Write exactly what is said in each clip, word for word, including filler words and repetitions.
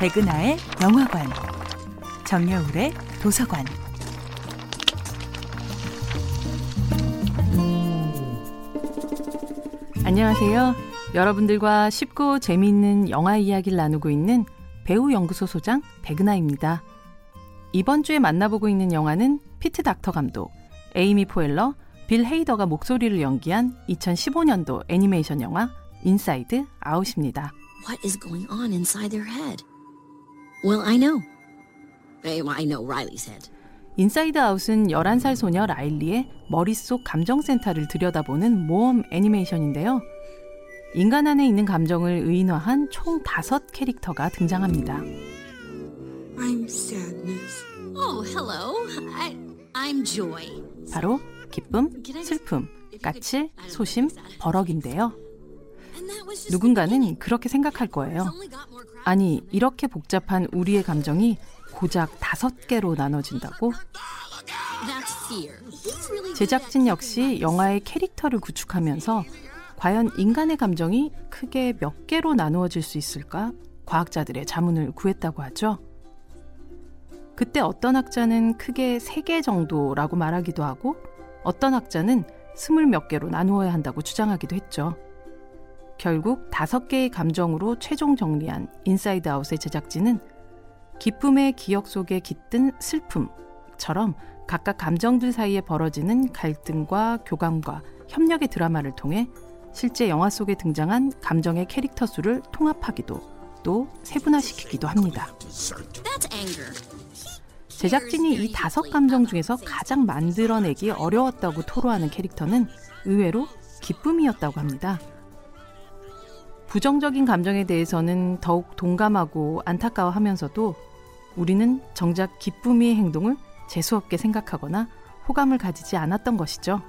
백은하의 영화관, 정여울의 도서관. 안녕하세요. 여러분들과 쉽고 재미있는 영화 이야기를 나누고 있는 배우연구소 소장 백은하입니다. 이번 주에 만나보고 있는 영화는 피트 닥터 감독, 에이미 포엘러, 빌 헤이더가 목소리를 연기한 이천십오 년도 애니메이션 영화 인사이드 아웃입니다. What is going on inside their head? Well, I know. I know Riley's head. 인사이드 아웃은 열한 살 소녀 라일리의 머릿속 감정센터를 들여다보는 모험 애니메이션인데요. 인간 안에 있는 감정을 의인화한 총 다섯 캐릭터가 등장합니다. I'm sadness. Oh, hello. I, I'm joy. 바로 기쁨, 슬픔, 까칠, 소심, 버럭인데요. 누군가는 그렇게 생각할 거예요. 아니, 이렇게 복잡한 우리의 감정이 고작 다섯 개로 나눠진다고? 제작진 역시 영화의 캐릭터를 구축하면서 과연 인간의 감정이 크게 몇 개로 나누어질 수 있을까? 과학자들의 자문을 구했다고 하죠. 그때 어떤 학자는 크게 세 개 정도라고 말하기도 하고, 어떤 학자는 스물 몇 개로 나누어야 한다고 주장하기도 했죠. 결국 다섯 개의 감정으로 최종 정리한 인사이드 아웃의 제작진은 기쁨의 기억 속에 깃든 슬픔처럼 각각 감정들 사이에 벌어지는 갈등과 교감과 협력의 드라마를 통해 실제 영화 속에 등장한 감정의 캐릭터 수를 통합하기도 또 세분화시키기도 합니다. 제작진이 이 다섯 감정 중에서 가장 만들어내기 어려웠다고 토로하는 캐릭터는 의외로 기쁨이었다고 합니다. 부정적인 감정에 대해서는 더욱 동감하고 안타까워하면서도 우리는 정작 기쁨이의 행동을 재수없게 생각하거나 호감을 가지지 않았던 것이죠.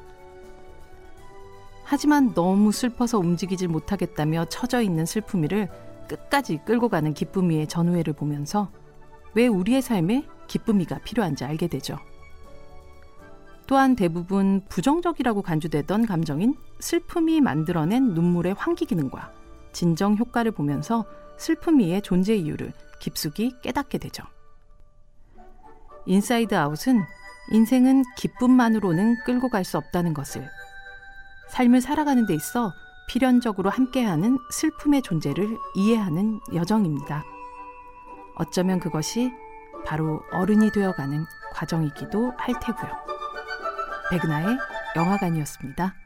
하지만 너무 슬퍼서 움직이질 못하겠다며 처져 있는 슬픔이를 끝까지 끌고 가는 기쁨이의 전우회를 보면서 왜 우리의 삶에 기쁨이가 필요한지 알게 되죠. 또한 대부분 부정적이라고 간주되던 감정인 슬픔이 만들어낸 눈물의 환기 기능과 진정 효과를 보면서 슬픔이의 존재 이유를 깊숙이 깨닫게 되죠. 인사이드 아웃은 인생은 기쁨만으로는 끌고 갈 수 없다는 것을, 삶을 살아가는 데 있어 필연적으로 함께하는 슬픔의 존재를 이해하는 여정입니다. 어쩌면 그것이 바로 어른이 되어가는 과정이기도 할 테고요. 백은하의 영화관이었습니다.